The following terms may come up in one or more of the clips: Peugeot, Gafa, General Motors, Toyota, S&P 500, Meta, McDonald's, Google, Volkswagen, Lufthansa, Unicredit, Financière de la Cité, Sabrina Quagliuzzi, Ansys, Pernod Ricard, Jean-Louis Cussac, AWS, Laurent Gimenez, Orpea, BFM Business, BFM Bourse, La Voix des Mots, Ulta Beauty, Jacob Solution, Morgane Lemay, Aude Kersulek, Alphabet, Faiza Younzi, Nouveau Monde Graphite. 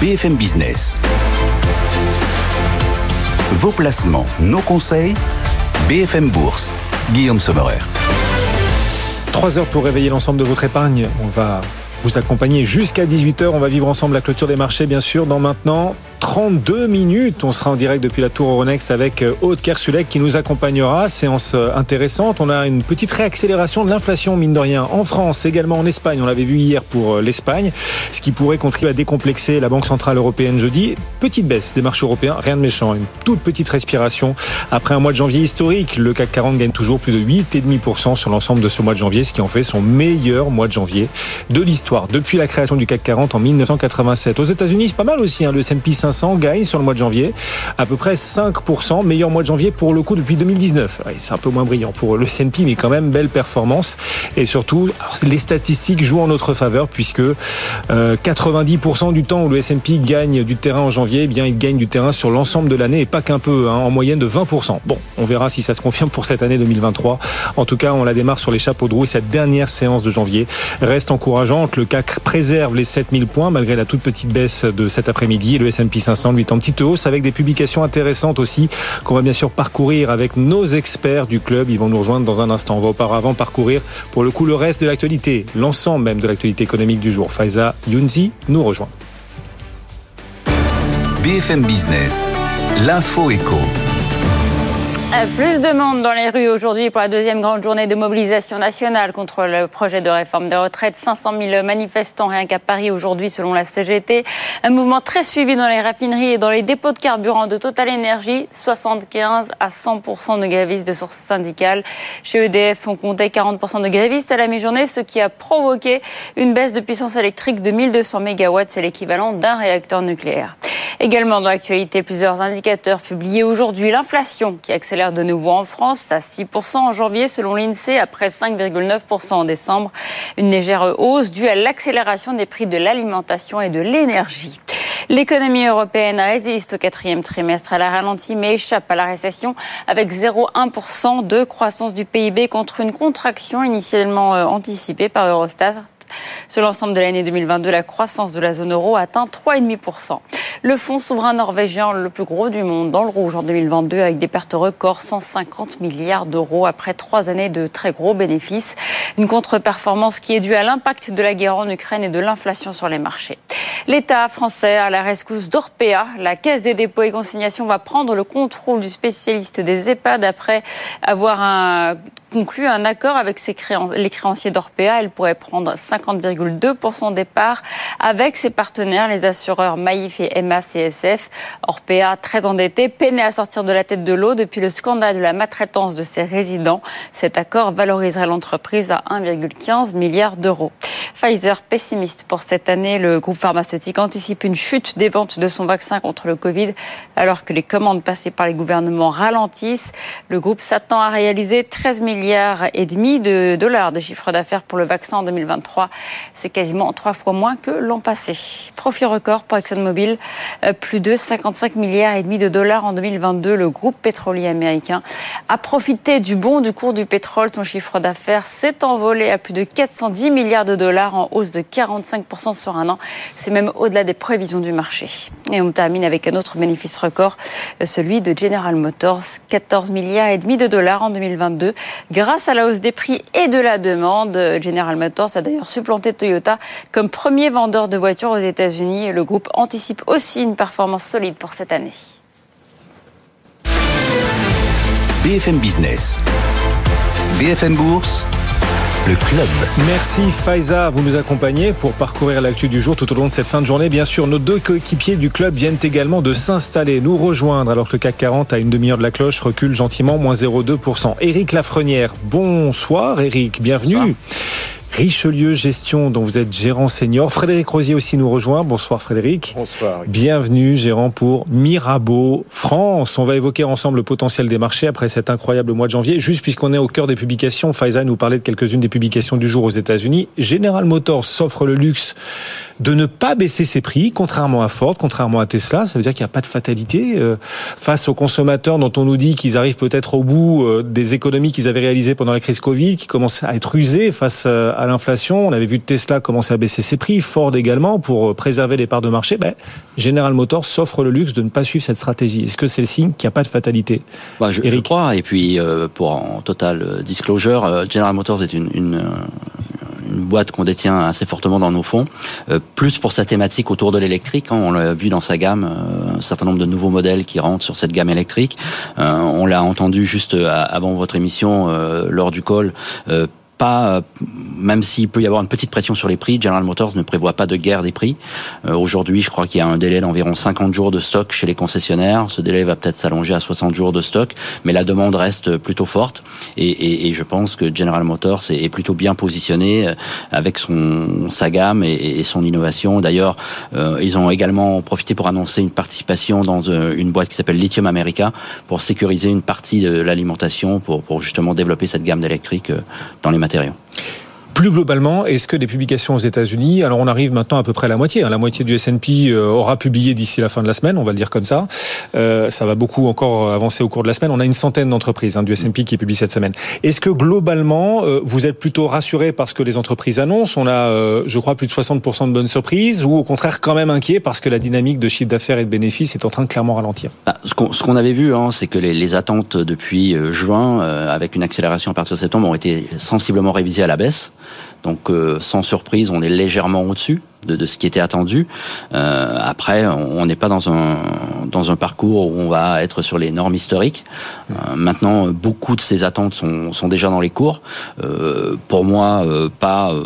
BFM Business. Vos placements, nos conseils, BFM Bourse, Guillaume Sommerer. 3 heures pour réveiller l'ensemble de votre épargne. On va vous accompagner jusqu'à 18h. On va vivre ensemble la clôture des marchés, bien sûr. Dans maintenant 32 minutes, on sera en direct depuis la Tour Euronext avec Aude Kersulek qui nous accompagnera. Séance intéressante. On a une petite réaccélération de l'inflation, mine de rien, en France, également en Espagne. On l'avait vu hier pour l'Espagne, ce qui pourrait contribuer à décomplexer la Banque Centrale Européenne jeudi. Petite baisse des marchés européens, rien de méchant. Une toute petite respiration. Après un mois de janvier historique, le CAC 40 gagne toujours plus de 8,5% sur l'ensemble de ce mois de janvier, ce qui en fait son meilleur mois de janvier de l'histoire depuis la création du CAC 40 en 1987. Aux États-Unis, c'est pas mal aussi, hein, le S&P 500 gagne sur le mois de janvier à peu près 5%, meilleur mois de janvier pour le coup depuis 2019. Ouais, c'est un peu moins brillant pour le S&P, mais quand même belle performance. Et surtout, les statistiques jouent en notre faveur puisque 90% du temps où le S&P gagne du terrain en janvier, eh bien il gagne du terrain sur l'ensemble de l'année et pas qu'un peu, hein, en moyenne de 20%. Bon, on verra si ça se confirme pour cette année 2023. En tout cas, on la démarre sur les chapeaux de roue et cette dernière séance de janvier reste encourageante. Le CAC préserve les 7000 points malgré la toute petite baisse de cet après-midi et le S&P 500, lui, en petite hausse avec des publications intéressantes aussi qu'on va bien sûr parcourir avec nos experts du club. Ils vont nous rejoindre dans un instant. On va auparavant parcourir pour le coup le reste de l'actualité, l'ensemble même de l'actualité économique du jour. Faiza Younzi nous rejoint. BFM Business, l'info éco. Plus de monde dans les rues aujourd'hui pour la deuxième grande journée de mobilisation nationale contre le projet de réforme des retraites. 500 000 manifestants rien qu'à Paris aujourd'hui selon la CGT. Un mouvement très suivi dans les raffineries et dans les dépôts de carburant de Total Energy. 75 à 100% de grévistes de sources syndicales. Chez EDF, on comptait 40% de grévistes à la mi-journée, ce qui a provoqué une baisse de puissance électrique de 1200 MW. C'est l'équivalent d'un réacteur nucléaire. Également dans l'actualité, plusieurs indicateurs publiés aujourd'hui. L'inflation qui accélère de nouveau en France à 6% en janvier selon l'INSEE après 5,9% en décembre. Une légère hausse due à l'accélération des prix de l'alimentation et de l'énergie. L'économie européenne résiste au quatrième trimestre à la ralentie mais échappe à la récession avec 0,1% de croissance du PIB contre une contraction initialement anticipée par Eurostat. Sur l'ensemble de l'année 2022, la croissance de la zone euro atteint 3,5%. Le fonds souverain norvégien, le plus gros du monde, dans le rouge en 2022 avec des pertes records, 150 milliards d'euros après 3 années de très gros bénéfices. Une contre-performance qui est due à l'impact de la guerre en Ukraine et de l'inflation sur les marchés. L'État français à la rescousse d'Orpea, la Caisse des dépôts et consignations va prendre le contrôle du spécialiste des EHPAD après avoir conclu un accord avec les créanciers d'Orpea. Elle pourrait prendre 50,2% des parts avec ses partenaires, les assureurs Maïf et MACSF. Orpea, très endetté, peinait à sortir de la tête de l'eau depuis le scandale de la maltraitance de ses résidents. Cet accord valoriserait l'entreprise à 1,15 milliard d'euros. Pfizer, pessimiste pour cette année, le groupe pharmaceutique anticipe une chute des ventes de son vaccin contre le Covid alors que les commandes passées par les gouvernements ralentissent. Le groupe s'attend à réaliser 13 milliards et demi de dollars de chiffre d'affaires pour le vaccin en 2023. C'est quasiment 3 fois moins que l'an passé. Profit record pour ExxonMobil, plus de 55 milliards et demi de dollars en 2022. Le groupe pétrolier américain a profité du bond du cours du pétrole. Son chiffre d'affaires s'est envolé à plus de 410 milliards de dollars en hausse de 45% sur un an. C'est même au-delà des prévisions du marché. Et on termine avec un autre bénéfice record, celui de General Motors, 14 milliards et demi de dollars en 2022. Grâce à la hausse des prix et de la demande, General Motors a d'ailleurs supplanté Toyota comme premier vendeur de voitures aux États-Unis. Le groupe anticipe aussi une performance solide pour cette année. BFM Business, BFM Bourse, le club. Merci Faiza, vous nous accompagnez pour parcourir l'actu du jour tout au long de cette fin de journée. Bien sûr, nos 2 coéquipiers du club viennent également de s'installer, nous rejoindre alors que le CAC 40 à une demi-heure de la cloche recule gentiment moins 0,2%. Eric Lafrenière, bonsoir Eric, bienvenue. Bonsoir. Richelieu Gestion, dont vous êtes gérant senior. Frédéric Rosier aussi nous rejoint. Bonsoir Frédéric. Bonsoir. Bienvenue, gérant pour Mirabeau France. On va évoquer ensemble le potentiel des marchés après cet incroyable mois de janvier. Juste puisqu'on est au cœur des publications, Faiza nous parlait de quelques-unes des publications du jour aux États-Unis. General Motors s'offre le luxe de ne pas baisser ses prix, contrairement à Ford, contrairement à Tesla. Ça veut dire qu'il n'y a pas de fatalité face aux consommateurs dont on nous dit qu'ils arrivent peut-être au bout des économies qu'ils avaient réalisées pendant la crise Covid, qui commencent à être usées face à à l'inflation. On avait vu Tesla commencer à baisser ses prix, Ford également, pour préserver les parts de marché. Ben, General Motors s'offre le luxe de ne pas suivre cette stratégie. Est-ce que c'est le signe qu'il n'y a pas de fatalité ? Bah, je crois. Et puis, pour en total disclosure, General Motors est une boîte qu'on détient assez fortement dans nos fonds, plus pour sa thématique autour de l'électrique, hein, on l'a vu dans sa gamme, un certain nombre de nouveaux modèles qui rentrent sur cette gamme électrique, on l'a entendu juste avant votre émission, lors du call, pas, même s'il peut y avoir une petite pression sur les prix, General Motors ne prévoit pas de guerre des prix. Aujourd'hui, je crois qu'il y a un délai d'environ 50 jours de stock chez les concessionnaires. Ce délai va peut-être s'allonger à 60 jours de stock, mais la demande reste plutôt forte. Et je pense que General Motors est plutôt bien positionné avec sa gamme et son innovation. D'ailleurs, ils ont également profité pour annoncer une participation dans une boîte qui s'appelle Lithium America pour sécuriser une partie de l'alimentation pour justement développer cette gamme d'électrique dans les matériaux. Plus globalement, est-ce que des publications aux États-Unis, alors on arrive maintenant à peu près à la moitié, hein, la moitié du S&P aura publié d'ici la fin de la semaine, on va le dire comme ça, ça va beaucoup encore avancer au cours de la semaine, on a une centaine d'entreprises du S&P qui publie cette semaine. Est-ce que globalement, vous êtes plutôt rassuré par ce que les entreprises annoncent, on a je crois plus de 60% de bonnes surprises, ou au contraire quand même inquiet parce que la dynamique de chiffre d'affaires et de bénéfices est en train de clairement ralentir? Ce qu'on avait vu, hein, c'est que les attentes depuis juin, avec une accélération à partir de septembre, ont été sensiblement révisées à la baisse. Donc sans surprise, on est légèrement au-dessus de ce qui était attendu. Après, on n'est pas dans un parcours où on va être sur les normes historiques. Maintenant, beaucoup de ces attentes sont déjà dans les cours. Pour moi,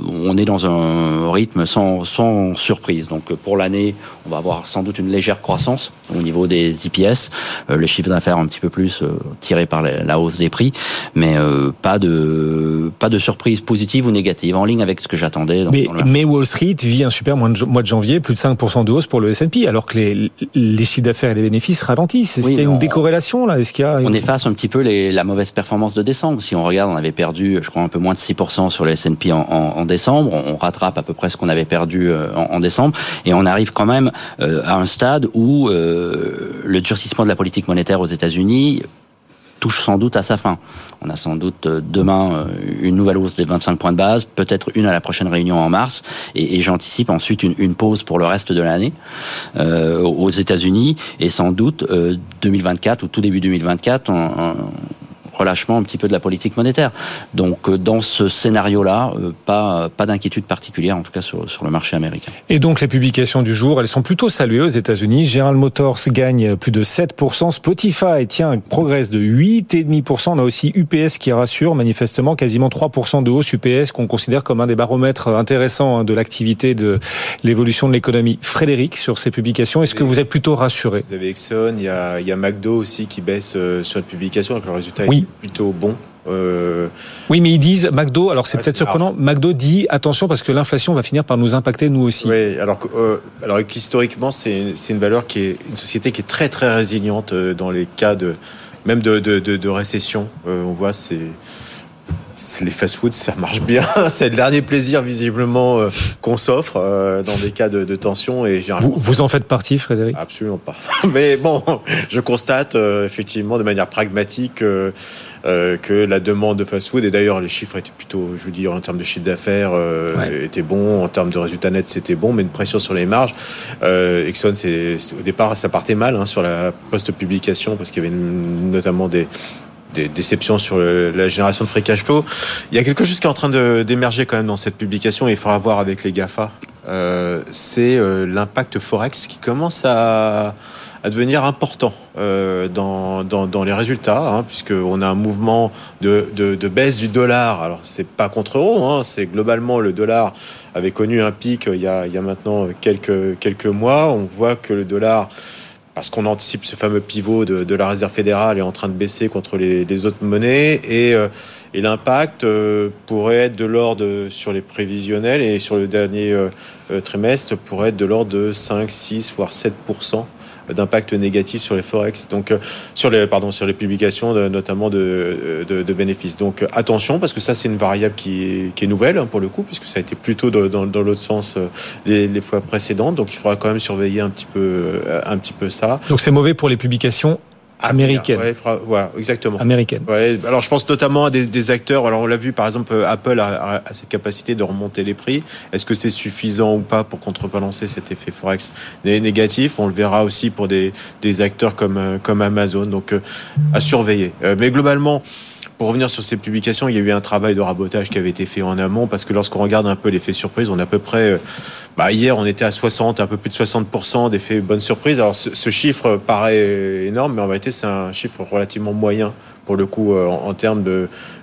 on est dans un rythme sans surprise. Donc pour l'année, on va avoir sans doute une légère croissance au niveau des EPS, le chiffre d'affaires un petit peu plus tiré par la hausse des prix, mais pas de surprise positive ou négative, en ligne avec ce que j'attendais. Mais Wall Street vit un super mois de janvier, plus de 5% de hausse pour le S&P, alors que les chiffres d'affaires et les bénéfices ralentissent. Est-ce qu'il y a une décorrélation là ? On efface un petit peu la mauvaise performance de décembre. Si on regarde, on avait perdu, je crois, un peu moins de 6% sur le S&P en décembre. On rattrape à peu près ce qu'on avait perdu en décembre, et on arrive quand même à un stade où le durcissement de la politique monétaire aux États-Unis touche sans doute à sa fin. On a sans doute demain une nouvelle hausse des 25 points de base, peut-être une à la prochaine réunion en mars, et j'anticipe ensuite une pause pour le reste de l'année aux États-Unis, et sans doute 2024 ou tout début 2024, un relâchement un petit peu de la politique monétaire. Donc dans ce scénario-là, pas d'inquiétude particulière en tout cas sur le marché américain. Et donc les publications du jour, elles sont plutôt saluées aux États-Unis. General Motors gagne plus de 7%, Spotify progresse de 8,5%, on a aussi UPS qui rassure manifestement, quasiment 3% de hausse, UPS qu'on considère comme un des baromètres intéressants de l'activité de l'évolution de l'économie. Frédéric, sur ces publications, est-ce que vous êtes plutôt rassuré ? Vous avez Exxon, il y a McDo aussi qui baisse sur une publication, donc le résultat est plutôt bon. Oui, mais ils disent McDo, alors c'est peut-être surprenant, McDo dit attention parce que l'inflation va finir par nous impacter nous aussi. Oui, alors historiquement c'est une valeur qui est une société qui est très très résiliente dans les cas de récession. On voit les fast-food, ça marche bien. C'est le dernier plaisir visiblement qu'on s'offre dans des cas de tension. Et vous en faites partie, Frédéric ? Absolument pas. Mais bon, je constate effectivement de manière pragmatique que la demande de fast-food, et d'ailleurs les chiffres étaient plutôt, je vous dis, en termes de chiffre d'affaires, étaient bons, en termes de résultats nets, c'était bon, mais une pression sur les marges. Exxon, au départ, ça partait mal sur la post-publication parce qu'il y avait notamment des déceptions sur la génération de free cash flow. Il y a quelque chose qui est en train d'émerger quand même dans cette publication, et il faudra voir avec les Gafa. C'est l'impact Forex qui commence à devenir important dans les résultats, puisqu'on a un mouvement de baisse du dollar. Alors, c'est pas contre euro, c'est globalement le dollar avait connu un pic il y a maintenant quelques mois. On voit que le dollar, parce qu'on anticipe ce fameux pivot de la Réserve fédérale, est en train de baisser contre les autres monnaies, et l'impact pourrait être de l'ordre sur les prévisionnels, et sur le dernier trimestre pourrait être de l'ordre de 5, 6 voire 7% d'impact négatif sur les forex, donc sur les publications notamment de bénéfices. Donc attention, parce que ça c'est une variable qui est nouvelle pour le coup, puisque ça a été plutôt dans l'autre sens les fois précédentes. Donc il faudra quand même surveiller un petit peu ça. Donc c'est mauvais pour les publications américaine. Ouais, voilà, exactement. Américaine. Ouais, alors je pense notamment à des acteurs. Alors on l'a vu, par exemple, Apple a cette capacité de remonter les prix. Est-ce que c'est suffisant ou pas pour contrebalancer cet effet forex négatif? On le verra aussi pour des acteurs comme Amazon. Donc à surveiller. Mais globalement, pour revenir sur ces publications, il y a eu un travail de rabotage qui avait été fait en amont, parce que lorsqu'on regarde un peu l'effet surprise, on a à peu près, hier on était à 60, un peu plus de 60% d'effet bonne surprise. Alors ce chiffre paraît énorme, mais en réalité c'est un chiffre relativement moyen pour le coup en termes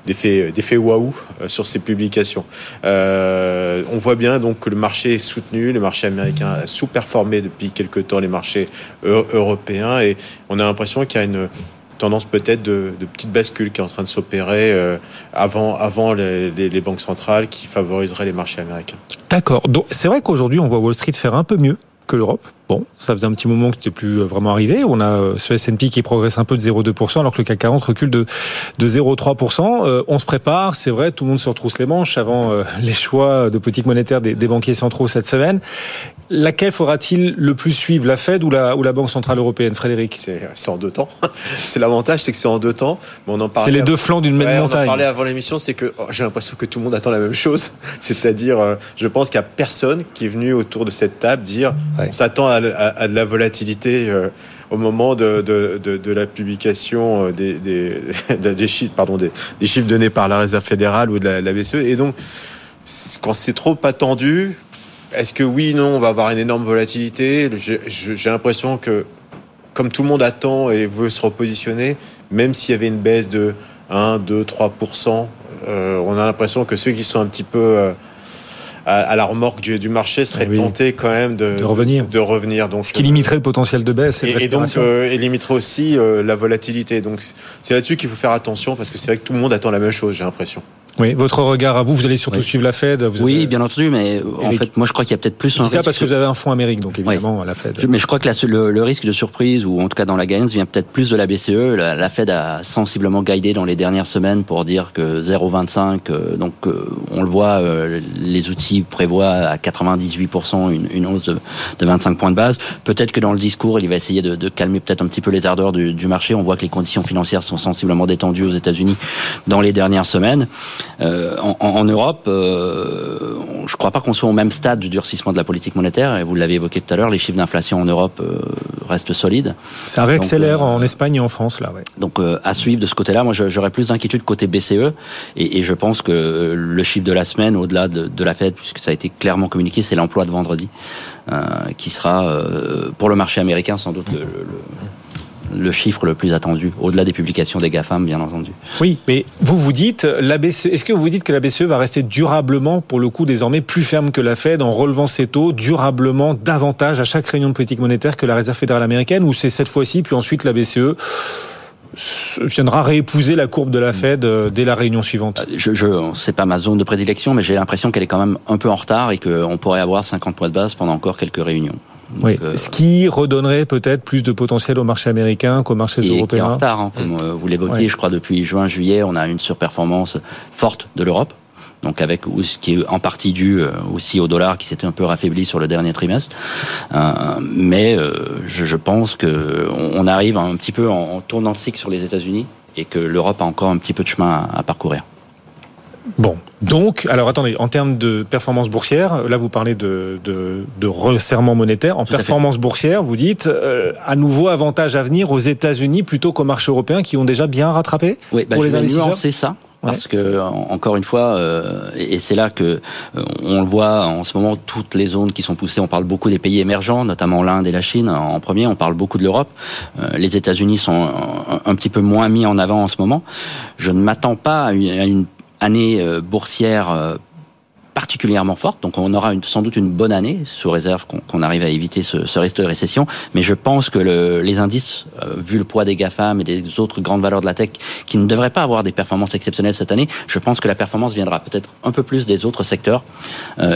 d'effet waouh sur ces publications. On voit bien donc que le marché est soutenu, le marché américain a sous-performé depuis quelque temps les marchés européens, et on a l'impression qu'il y a une tendance peut-être de petite bascule qui est en train de s'opérer avant les banques centrales, qui favoriserait les marchés américains. D'accord. Donc, c'est vrai qu'aujourd'hui, on voit Wall Street faire un peu mieux que l'Europe. Bon, ça faisait un petit moment que c'était plus vraiment arrivé. On a ce S&P qui progresse un peu de 0,2%, alors que le CAC 40 recule de 0,3%. On se prépare, c'est vrai, tout le monde se retrousse les manches avant les choix de politique monétaire des banquiers centraux cette semaine. Laquelle faudra-t-il le plus suivre, la Fed ou la Banque Centrale Européenne, Frédéric? C'est en deux temps. C'est l'avantage, c'est que c'est en deux temps. Mais on en parlait. C'est les deux flancs d'une même montagne. On en parlait avant l'émission, c'est que j'ai l'impression que tout le monde attend la même chose. C'est-à-dire, je pense qu'il n'y a personne qui est venu autour de cette table dire on s'attend à de la volatilité au moment de la publication des chiffres donnés par la Réserve fédérale ou de la BCE. Et donc, quand c'est trop attendu, est-ce que oui, non, on va avoir une énorme volatilité? J'ai l'impression que, comme tout le monde attend et veut se repositionner, même s'il y avait une baisse de 1, 2, 3%, on a l'impression que ceux qui sont un petit peu à la remorque du marché seraient tentés quand même de revenir. Donc, ce qui limiterait le potentiel de baisse et donc limiterait aussi la volatilité. Donc c'est là-dessus qu'il faut faire attention, parce que c'est vrai que tout le monde attend la même chose, j'ai l'impression. Oui, votre regard à vous, vous allez surtout suivre la Fed. Oui, bien entendu, mais en fait, moi je crois qu'il y a peut-être plus un risque. Ça parce que vous avez un fonds américain, donc évidemment à la Fed. Mais je crois que le risque de surprise, ou en tout cas dans la guidance, vient peut-être plus de la BCE. La Fed a sensiblement guidé dans les dernières semaines pour dire que 0,25. Donc on le voit, les outils prévoient à 98% une hausse de 25 points de base. Peut-être que dans le discours, il va essayer de calmer peut-être un petit peu les ardeurs du marché. On voit que les conditions financières sont sensiblement détendues aux États-Unis dans les dernières semaines. En Europe, je ne crois pas qu'on soit au même stade du durcissement de la politique monétaire, et vous l'avez évoqué tout à l'heure, les chiffres d'inflation en Europe restent solides. Ça réaccélère en Espagne et en France, là, ouais. Donc, à suivre de ce côté-là, moi, j'aurais plus d'inquiétude côté BCE, et je pense que le chiffre de la semaine, au-delà de la Fed, puisque ça a été clairement communiqué, c'est l'emploi de vendredi, qui sera, pour le marché américain, sans doute le chiffre le plus attendu, au-delà des publications des GAFAM, bien entendu. Oui, mais vous dites, la BCE, est-ce que vous dites que la BCE va rester durablement, pour le coup, désormais plus ferme que la Fed, en relevant ses taux durablement davantage à chaque réunion de politique monétaire que la Réserve fédérale américaine, ou c'est cette fois-ci, puis ensuite la BCE viendra réépouser la courbe de la Fed dès la réunion suivante? C'est pas ma zone de prédilection, mais j'ai l'impression qu'elle est quand même un peu en retard et qu'on pourrait avoir 50 points de base pendant encore quelques réunions. Donc, oui, ce qui redonnerait peut-être plus de potentiel au marché américain qu'au marché européen. Qui est en retard, comme vous l'évoquiez, je crois depuis juin-juillet, on a une surperformance forte de l'Europe. Donc avec ce qui est en partie dû aussi au dollar qui s'était un peu raffaibli sur le dernier trimestre, mais je pense que on arrive un petit peu en tournant de cycle sur les États-Unis et que l'Europe a encore un petit peu de chemin à parcourir. Bon, donc, alors attendez, en termes de performance boursière, là vous parlez de resserrement monétaire. En performance boursière, vous dites à nouveau avantage à venir aux États-Unis plutôt qu'aux marchés européens qui ont déjà bien rattrapé pour les investisseurs. Nuancer ça. Parce que encore une fois, et c'est là que on le voit en ce moment, toutes les zones qui sont poussées. On parle beaucoup des pays émergents, notamment l'Inde et la Chine en premier. On parle beaucoup de l'Europe. Les États-Unis sont un petit peu moins mis en avant en ce moment. Je ne m'attends pas à une année boursière particulièrement forte, donc on aura sans doute une bonne année, sous réserve qu'on arrive à éviter ce risque de récession, mais je pense que les indices, vu le poids des GAFAM et des autres grandes valeurs de la tech, qui ne devraient pas avoir des performances exceptionnelles cette année, je pense que la performance viendra peut-être un peu plus des autres secteurs,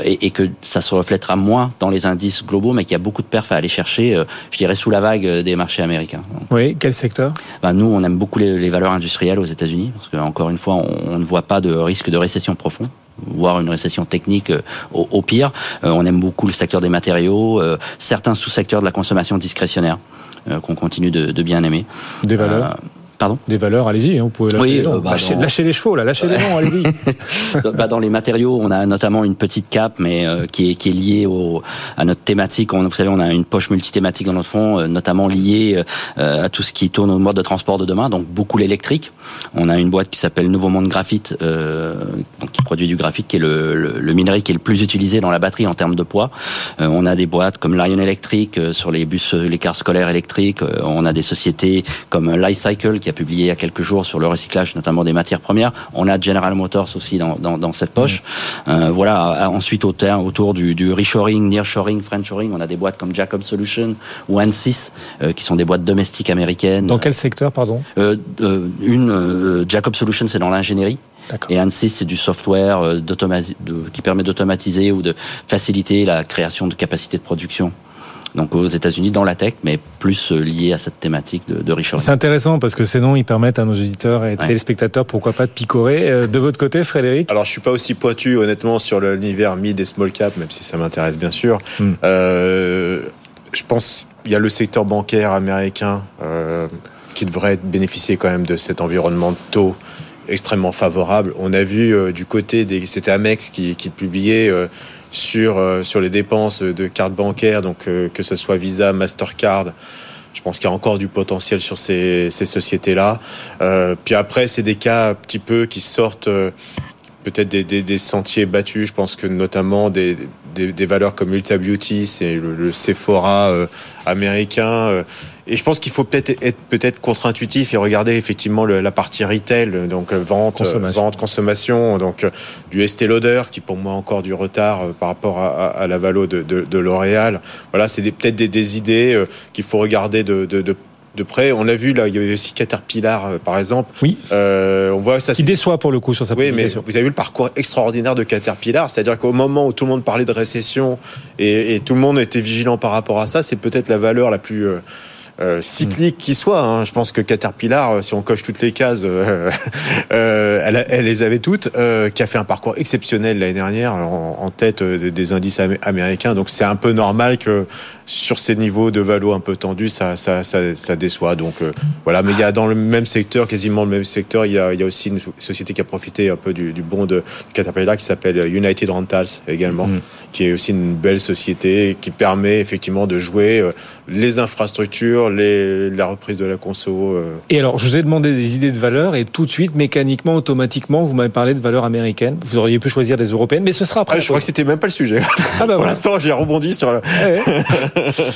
et que ça se reflètera moins dans les indices globaux, mais qu'il y a beaucoup de perfs à aller chercher, je dirais, sous la vague des marchés américains. Donc, oui, quel secteur ? Nous, on aime beaucoup les valeurs industrielles aux États-Unis, parce que, encore une fois, on ne voit pas de risque de récession profonde, voire une récession technique au pire. On aime beaucoup le secteur des matériaux, certains sous-secteurs de la consommation discrétionnaire. qu'on continue de bien aimer. Des valeurs Pardon ? Des valeurs, allez-y, hein, vous pouvez lâcher, lâcher les chevaux, là, lâcher les noms, allez-y. Dans les matériaux, on a notamment une petite cape, mais qui est liée à notre thématique. Vous savez, on a une poche multithématique dans notre fonds, notamment liée à tout ce qui tourne au mode de transport de demain, donc beaucoup l'électrique. On a une boîte qui s'appelle Nouveau Monde Graphite, donc qui produit du graphite, qui est le minerai qui est le plus utilisé dans la batterie en termes de poids. On a des boîtes comme Lion Electric sur les bus, les cars scolaires électriques. On a des sociétés comme Lifecycle, qui a publié il y a quelques jours sur le recyclage, notamment des matières premières. On a General Motors aussi dans cette poche. Voilà. Ensuite, autour du reshoring, nearshoring, friendshoring, on a des boîtes comme Jacob Solution ou Ansys, qui sont des boîtes domestiques américaines. Dans quel secteur, pardon ? Jacob Solution, c'est dans l'ingénierie. D'accord. Et Ansys, c'est du software qui permet d'automatiser ou de faciliter la création de capacités de production. Donc aux États-Unis dans la tech, mais plus lié à cette thématique de reshoring. C'est intéressant parce que ces noms, ils permettent à nos auditeurs et téléspectateurs, pourquoi pas, de picorer. De votre côté, Frédéric ? Alors, je suis pas aussi pointu, honnêtement, sur l'univers mid et small cap, même si ça m'intéresse bien sûr. Je pense il y a le secteur bancaire américain qui devrait bénéficier quand même de cet environnement de taux extrêmement favorable. On a vu du côté c'était Amex qui publiait sur les dépenses de cartes bancaires, donc que ce soit Visa, Mastercard, je pense qu'il y a encore du potentiel sur ces sociétés-là. Puis après, c'est des cas un petit peu qui sortent peut-être des sentiers battus. Je pense que notamment des valeurs comme Ulta Beauty, c'est le Sephora américain. Et je pense qu'il faut peut-être être contre-intuitif et regarder effectivement la partie retail, donc vente, consommation, donc du Estée Lauder qui pour moi a encore du retard par rapport à la valo de L'Oréal. Voilà, c'est peut-être des idées qu'il faut regarder de près. On l'a vu là, il y avait aussi Caterpillar par exemple. Oui. On voit ça. Qui déçoit pour le coup sur sa publication. Mais vous avez vu le parcours extraordinaire de Caterpillar, c'est-à-dire qu'au moment où tout le monde parlait de récession et tout le monde était vigilant par rapport à ça, c'est peut-être la valeur la plus cyclique qui soit, hein. Je pense que Caterpillar, si on coche toutes les cases, elle les avait toutes, qui a fait un parcours exceptionnel l'année dernière en tête des indices américains. Donc c'est un peu normal que sur ces niveaux de valo un peu tendus, ça déçoit. Donc voilà, mais il y a dans le même secteur, quasiment le même secteur, il y a aussi une société qui a profité un peu du bond de Caterpillar qui s'appelle United Rentals également, qui est aussi une belle société qui permet effectivement de jouer les infrastructures, la reprise de la conso. Et alors, je vous ai demandé des idées de valeurs et tout de suite, mécaniquement, automatiquement, vous m'avez parlé de valeurs américaines. Vous auriez pu choisir des européennes, mais ce sera après. Je crois que c'était même pas le sujet. Pour l'instant, j'ai rebondi sur le.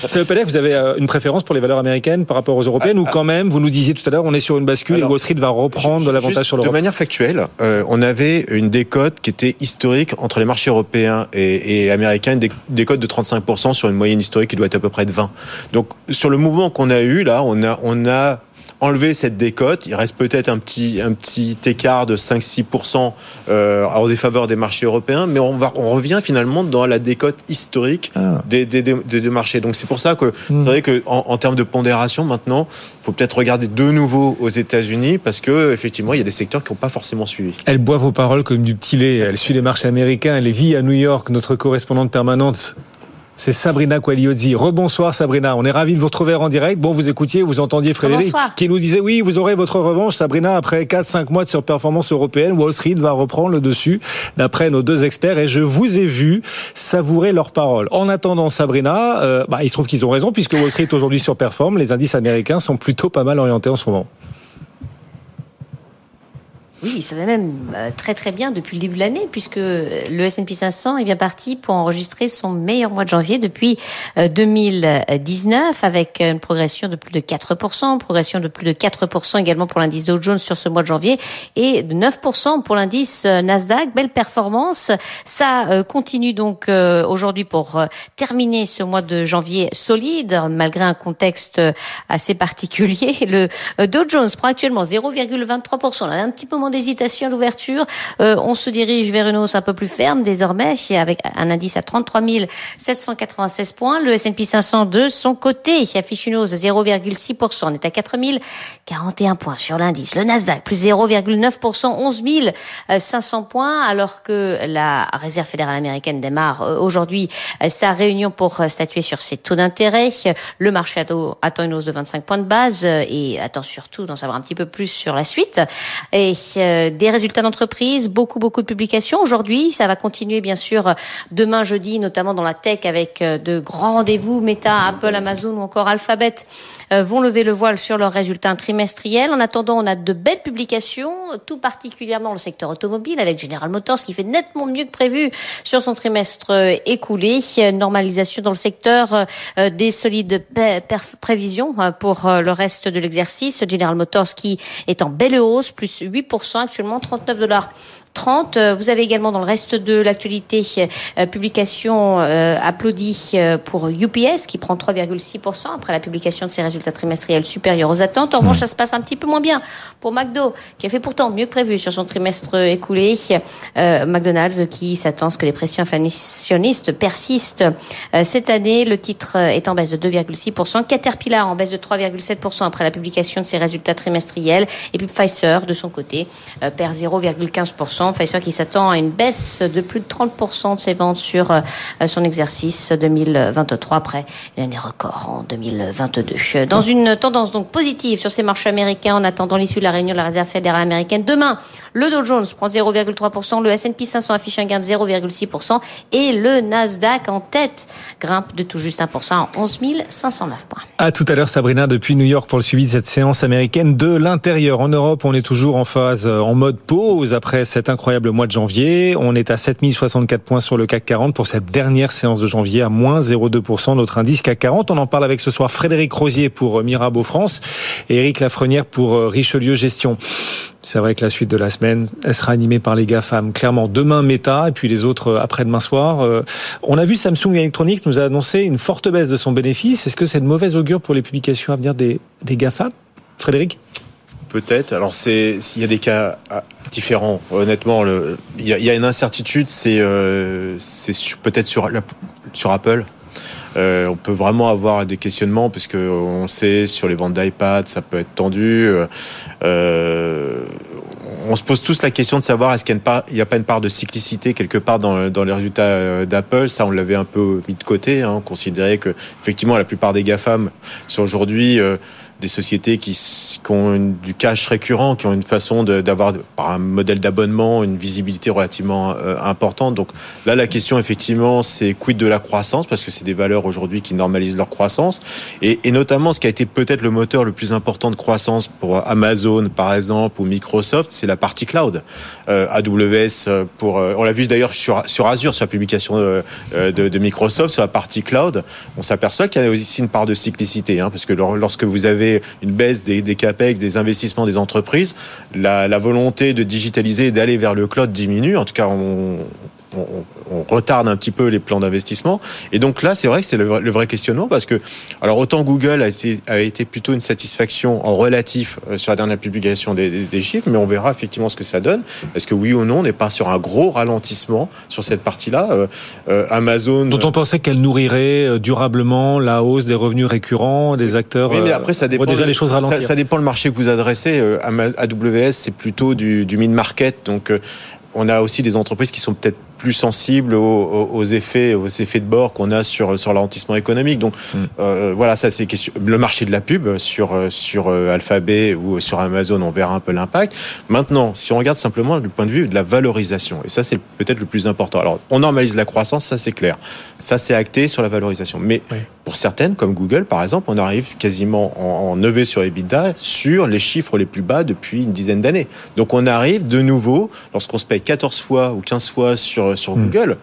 Ça veut pas dire que vous avez une préférence pour les valeurs américaines par rapport aux européennes ou quand même, vous nous disiez tout à l'heure, on est sur une bascule et Wall Street va reprendre de l'avantage sur l'Europe. De manière factuelle, on avait une décote qui était historique entre les marchés européens et américains, une décote de 35% sur une moyenne historique qui doit être à peu près de 20%. Donc, sur le mouvement qu'on a eu là, on a enlevé cette décote. Il reste peut-être un petit écart de 5-6% en défaveur des marchés européens, mais on revient finalement dans la décote historique des marchés. Donc c'est pour ça que c'est vrai que en termes de pondération maintenant, il faut peut-être regarder de nouveau aux États-Unis parce que effectivement il y a des secteurs qui n'ont pas forcément suivi. Elle boit vos paroles comme du petit lait. Elle suit les marchés américains. Elle vit à New York. Notre correspondante permanente. C'est Sabrina Quagliuzzi. Rebonsoir Sabrina, on est ravis de vous retrouver en direct. Bon, vous écoutiez, vous entendiez Frédéric qui nous disait oui, vous aurez votre revanche Sabrina, après 4-5 mois de surperformance européenne, Wall Street va reprendre le dessus d'après nos deux experts et je vous ai vu savourer leurs paroles. En attendant Sabrina, il se trouve qu'ils ont raison puisque Wall Street aujourd'hui surperforme, les indices américains sont plutôt pas mal orientés en ce moment. Oui, ça va même très très bien depuis le début de l'année puisque le S&P 500 est bien parti pour enregistrer son meilleur mois de janvier depuis 2019 avec une progression de plus de 4%, également pour l'indice Dow Jones sur ce mois de janvier et de 9% pour l'indice Nasdaq. Belle performance. Ça continue donc aujourd'hui pour terminer ce mois de janvier solide malgré un contexte assez particulier. Le Dow Jones prend actuellement 0,23%. Là, un petit peu moins énormément d'hésitation à l'ouverture. On se dirige vers une hausse un peu plus ferme désormais, avec un indice à 33 796 points. Le S&P 500 de son côté affiche une hausse de 0,6%. On est à 4 041 points sur l'indice. Le Nasdaq, plus 0,9%, 11 500 points, alors que la Réserve fédérale américaine démarre aujourd'hui sa réunion pour statuer sur ses taux d'intérêt. Le marché attend une hausse de 25 points de base et attend surtout d'en savoir un petit peu plus sur la suite. Et des résultats d'entreprise, beaucoup de publications. Aujourd'hui, ça va continuer bien sûr demain jeudi, notamment dans la tech avec de grands rendez-vous. Meta, Apple, Amazon ou encore Alphabet vont lever le voile sur leurs résultats trimestriels. En attendant, on a de belles publications, tout particulièrement le secteur automobile avec General Motors qui fait nettement mieux que prévu sur son trimestre écoulé. Normalisation dans le secteur, des solides prévisions pour le reste de l'exercice. General Motors qui est en belle hausse, plus 8%, actuellement $39.30. Vous avez également dans le reste de l'actualité publication applaudie pour UPS qui prend 3,6% après la publication de ses résultats trimestriels supérieurs aux attentes. En revanche, ça se passe un petit peu moins bien pour McDo qui a fait pourtant mieux que prévu sur son trimestre écoulé. McDonald's qui s'attend à ce que les pressions inflationnistes persistent cette année. Le titre est en baisse de 2,6%. Caterpillar en baisse de 3,7% après la publication de ses résultats trimestriels. Et puis Pfizer, de son côté, perd 0,15%. Pfizer qui s'attend à une baisse de plus de 30% de ses ventes sur son exercice 2023 après une année record en 2022. Dans une tendance donc positive sur ces marchés américains en attendant l'issue de la réunion de la Réserve fédérale américaine. Demain, le Dow Jones prend 0,3%, le S&P 500 affiche un gain de 0,6% et le Nasdaq en tête grimpe de tout juste 1% à 11 509 points. À tout à l'heure Sabrina depuis New York pour le suivi de cette séance américaine de l'intérieur. En Europe, on est toujours en phase, en mode pause après cet incroyable mois de janvier. On est à 7064 points sur le CAC 40 pour cette dernière séance de janvier à moins 0,2%. Notre indice CAC 40, on en parle avec ce soir Frédéric Rosier pour Mirabeau France et Eric Lafrenière pour Richelieu Gestion. C'est vrai que la suite de la semaine, elle sera animée par les GAFAM. Clairement, demain Meta et puis les autres après-demain soir. On a vu Samsung Electronics nous a annoncé une forte baisse de son bénéfice. Est-ce que c'est de mauvaise augure pour les publications à venir des GAFAM, Frédéric ? Peut-être. Alors, il y a des cas différents. Honnêtement, il y a une incertitude. C'est peut-être sur Apple. On peut vraiment avoir des questionnements parce que on sait sur les ventes d'iPad ça peut être tendu. On se pose tous la question de savoir est-ce qu'il n'y a pas une part de cyclicité quelque part dans les résultats d'Apple. Ça, on l'avait un peu mis de côté. On considérait que effectivement la plupart des GAFAM sont aujourd'hui des sociétés qui ont du cash récurrent, qui ont une façon d'avoir par un modèle d'abonnement une visibilité relativement importante. Donc là, la question effectivement, c'est quid de la croissance, parce que c'est des valeurs aujourd'hui qui normalisent leur croissance, et notamment ce qui a été peut-être le moteur le plus important de croissance pour Amazon par exemple ou Microsoft, c'est la partie cloud. AWS on l'a vu d'ailleurs sur Azure, sur la publication de Microsoft sur la partie cloud, on s'aperçoit qu'il y a aussi une part de cyclicité, parce que lorsque vous avez une baisse des capex, des investissements des entreprises, la volonté de digitaliser et d'aller vers le cloud diminue. En tout cas, on retarde un petit peu les plans d'investissement. Et donc là, c'est vrai que c'est le vrai questionnement, parce que, alors autant Google a été plutôt une satisfaction en relatif sur la dernière publication des chiffres, mais on verra effectivement ce que ça donne. Est-ce que oui ou non, on n'est pas sur un gros ralentissement sur cette partie-là? Amazon... Dont on pensait qu'elle nourrirait durablement la hausse des revenus récurrents des acteurs... Oui, mais après, ça dépend... déjà les choses ralentir. Ça dépend le marché que vous adressez. AWS, c'est plutôt du mid-market, donc... On a aussi des entreprises qui sont peut-être plus sensibles aux effets de bord qu'on a sur l'alentissement économique. Donc voilà, ça c'est question. Le marché de la pub sur Alphabet ou sur Amazon, on verra un peu l'impact. Maintenant, si on regarde simplement du point de vue de la valorisation, et ça c'est peut-être le plus important. Alors, on normalise la croissance, ça c'est clair. Ça c'est acté sur la valorisation. Mais oui. Pour certaines, comme Google par exemple, on arrive quasiment en EV sur EBITDA sur les chiffres les plus bas depuis une dizaine d'années. Donc on arrive de nouveau, lorsqu'on se paye 14 fois ou 15 fois sur Google.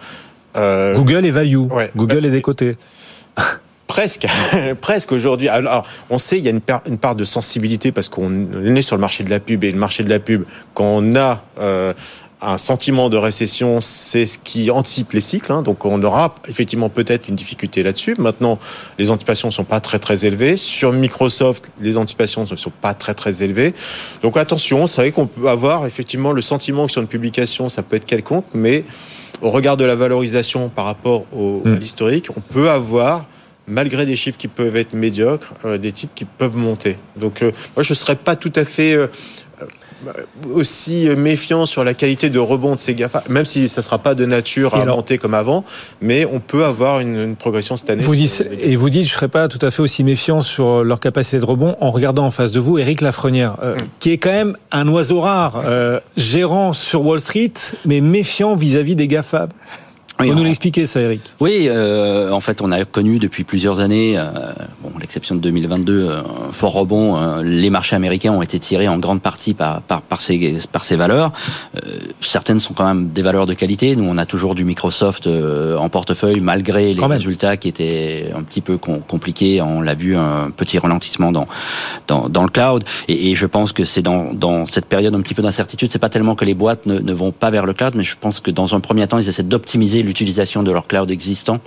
Google est value. Ouais. Google est décoté. Presque aujourd'hui. Alors, on sait, il y a une part de sensibilité parce qu'on est sur le marché de la pub, et le marché de la pub, quand on a un sentiment de récession, c'est ce qui anticipe les cycles, hein. Donc on aura effectivement peut-être une difficulté là-dessus. Maintenant, les anticipations ne sont pas très très élevées. Sur Microsoft, les anticipations ne sont pas très très élevées. Donc attention, c'est vrai qu'on peut avoir effectivement le sentiment que sur une publication, ça peut être quelconque, mais au regard de la valorisation par rapport à l'historique, on peut avoir, malgré des chiffres qui peuvent être médiocres, des titres qui peuvent monter. Donc moi, je ne serais pas tout à fait aussi méfiant sur la qualité de rebond de ces GAFA, même si ça ne sera pas de nature à monter comme avant, mais on peut avoir une progression cette année. Vous dites, je ne serais pas tout à fait aussi méfiant sur leur capacité de rebond en regardant en face de vous Eric Lafrenière, qui est quand même un oiseau rare, gérant sur Wall Street, mais méfiant vis-à-vis des GAFA. Oui, vous nous l'expliquez ça, Eric. Oui, en fait, on a connu depuis plusieurs années, l'exception de 2022, fort rebond. Les marchés américains ont été tirés en grande partie par ces valeurs. Certaines sont quand même des valeurs de qualité. Nous, on a toujours du Microsoft en portefeuille, malgré les résultats qui étaient un petit peu compliqués. On l'a vu, un petit ralentissement dans le cloud. Et je pense que c'est dans cette période un petit peu d'incertitude. C'est pas tellement que les boîtes ne vont pas vers le cloud, mais je pense que dans un premier temps, ils essaient d'optimiser l'utilisation de leur cloud existant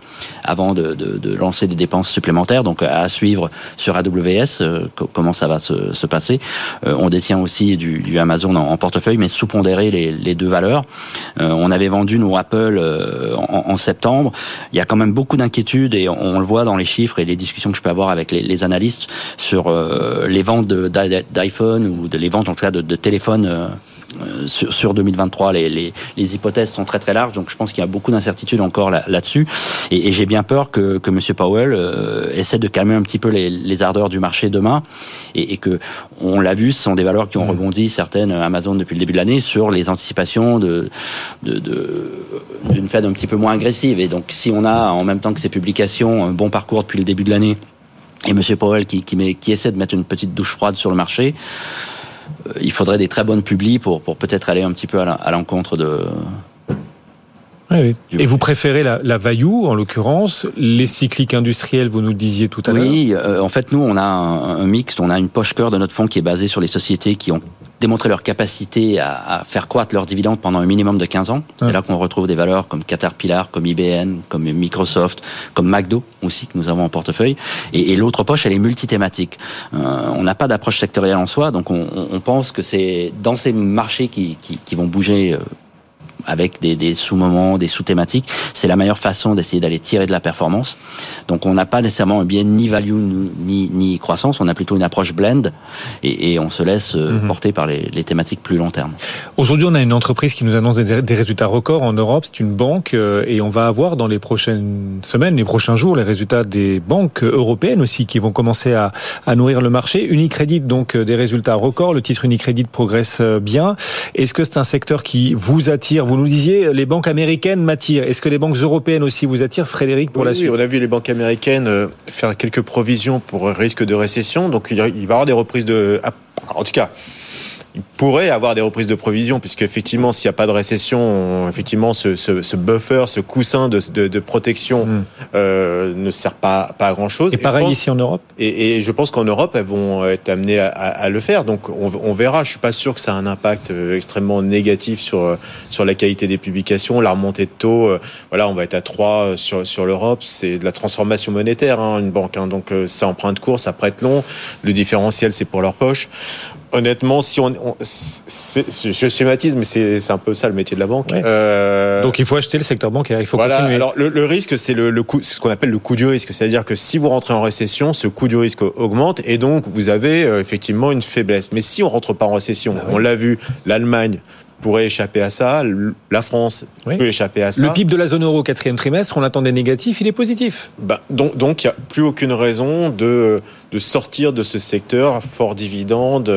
avant de lancer des dépenses supplémentaires. Donc, à suivre sur AWS, comment ça va se passer. On détient aussi du Amazon en portefeuille, mais sous-pondérer les deux valeurs. On avait vendu nos Apple en septembre. Il y a quand même beaucoup d'inquiétudes et on le voit dans les chiffres et les discussions que je peux avoir avec les analystes sur les ventes d'iPhone ou les ventes en tout cas de téléphones sur 2023, les hypothèses sont très très larges, donc je pense qu'il y a beaucoup d'incertitudes encore là-dessus, et j'ai bien peur que Monsieur Powell essaie de calmer un petit peu les ardeurs du marché demain, et que on l'a vu, ce sont des valeurs qui ont rebondi, certaines Amazon depuis le début de l'année, sur les anticipations d'une Fed un petit peu moins agressive, et donc si on a en même temps que ces publications un bon parcours depuis le début de l'année, et Monsieur Powell qui essaie de mettre une petite douche froide sur le marché, il faudrait des très bonnes publis pour peut-être aller un petit peu à l'encontre de... Oui. Et vous préférez la value, en l'occurrence, les cycliques industriels, vous nous le disiez tout à l'heure. Oui, en fait, nous, on a un mix, on a une poche cœur de notre fonds qui est basée sur les sociétés qui ont démontrer leur capacité à faire croître leurs dividendes pendant un minimum de 15 ans. C'est là qu'on retrouve des valeurs comme Caterpillar, comme IBM, comme Microsoft, comme McDo aussi, que nous avons en portefeuille. Et l'autre poche, elle est multithématique. On n'a pas d'approche sectorielle en soi, donc on pense que c'est dans ces marchés qui vont bouger avec des sous-moments, des sous-thématiques, c'est la meilleure façon d'essayer d'aller tirer de la performance. Donc on n'a pas nécessairement un biais ni value ni croissance, on a plutôt une approche blend et on se laisse porter par les thématiques plus long terme. Aujourd'hui, on a une entreprise qui nous annonce des résultats records en Europe, c'est une banque, et on va avoir dans les prochaines semaines, les prochains jours, les résultats des banques européennes aussi qui vont commencer à nourrir le marché. Unicredit, donc des résultats records, le titre Unicredit progresse bien. Est-ce que c'est un secteur qui vous attire? Vous nous disiez, les banques américaines m'attirent. Est-ce que les banques européennes aussi vous attirent, Frédéric, pour la suite ? Oui, on a vu les banques américaines faire quelques provisions pour risque de récession. Donc, il va y avoir des reprises de... En tout cas, il pourrait avoir des reprises de provisions, puisque effectivement, s'il n'y a pas de récession, effectivement, ce buffer, ce coussin de protection ne sert pas à grand-chose. Et pareil ici en Europe. Et je pense qu'en Europe, elles vont être amenées à le faire. Donc, on verra. Je suis pas sûr que ça a un impact extrêmement négatif sur la qualité des publications, la remontée de taux. Voilà, on va être à 3 sur l'Europe. C'est de la transformation monétaire, hein, une banque. Hein. Donc, ça emprunte court, ça prête long. Le différentiel, c'est pour leur poche. Honnêtement, si on je schématise, mais c'est un peu ça le métier de la banque. Ouais. Donc il faut acheter le secteur bancaire, il faut continuer. Alors le risque, c'est le coût, ce qu'on appelle le coût du risque, c'est-à-dire que si vous rentrez en récession, ce coût du risque augmente et donc vous avez effectivement une faiblesse. Mais si on rentre pas en récession, on l'a vu, l'Allemagne pourrait échapper à ça, la France peut échapper à ça. Le PIB de la zone euro au 4e trimestre, on l'attendait négatif, il est positif. Donc il n'y a plus aucune raison de sortir de ce secteur, fort dividende,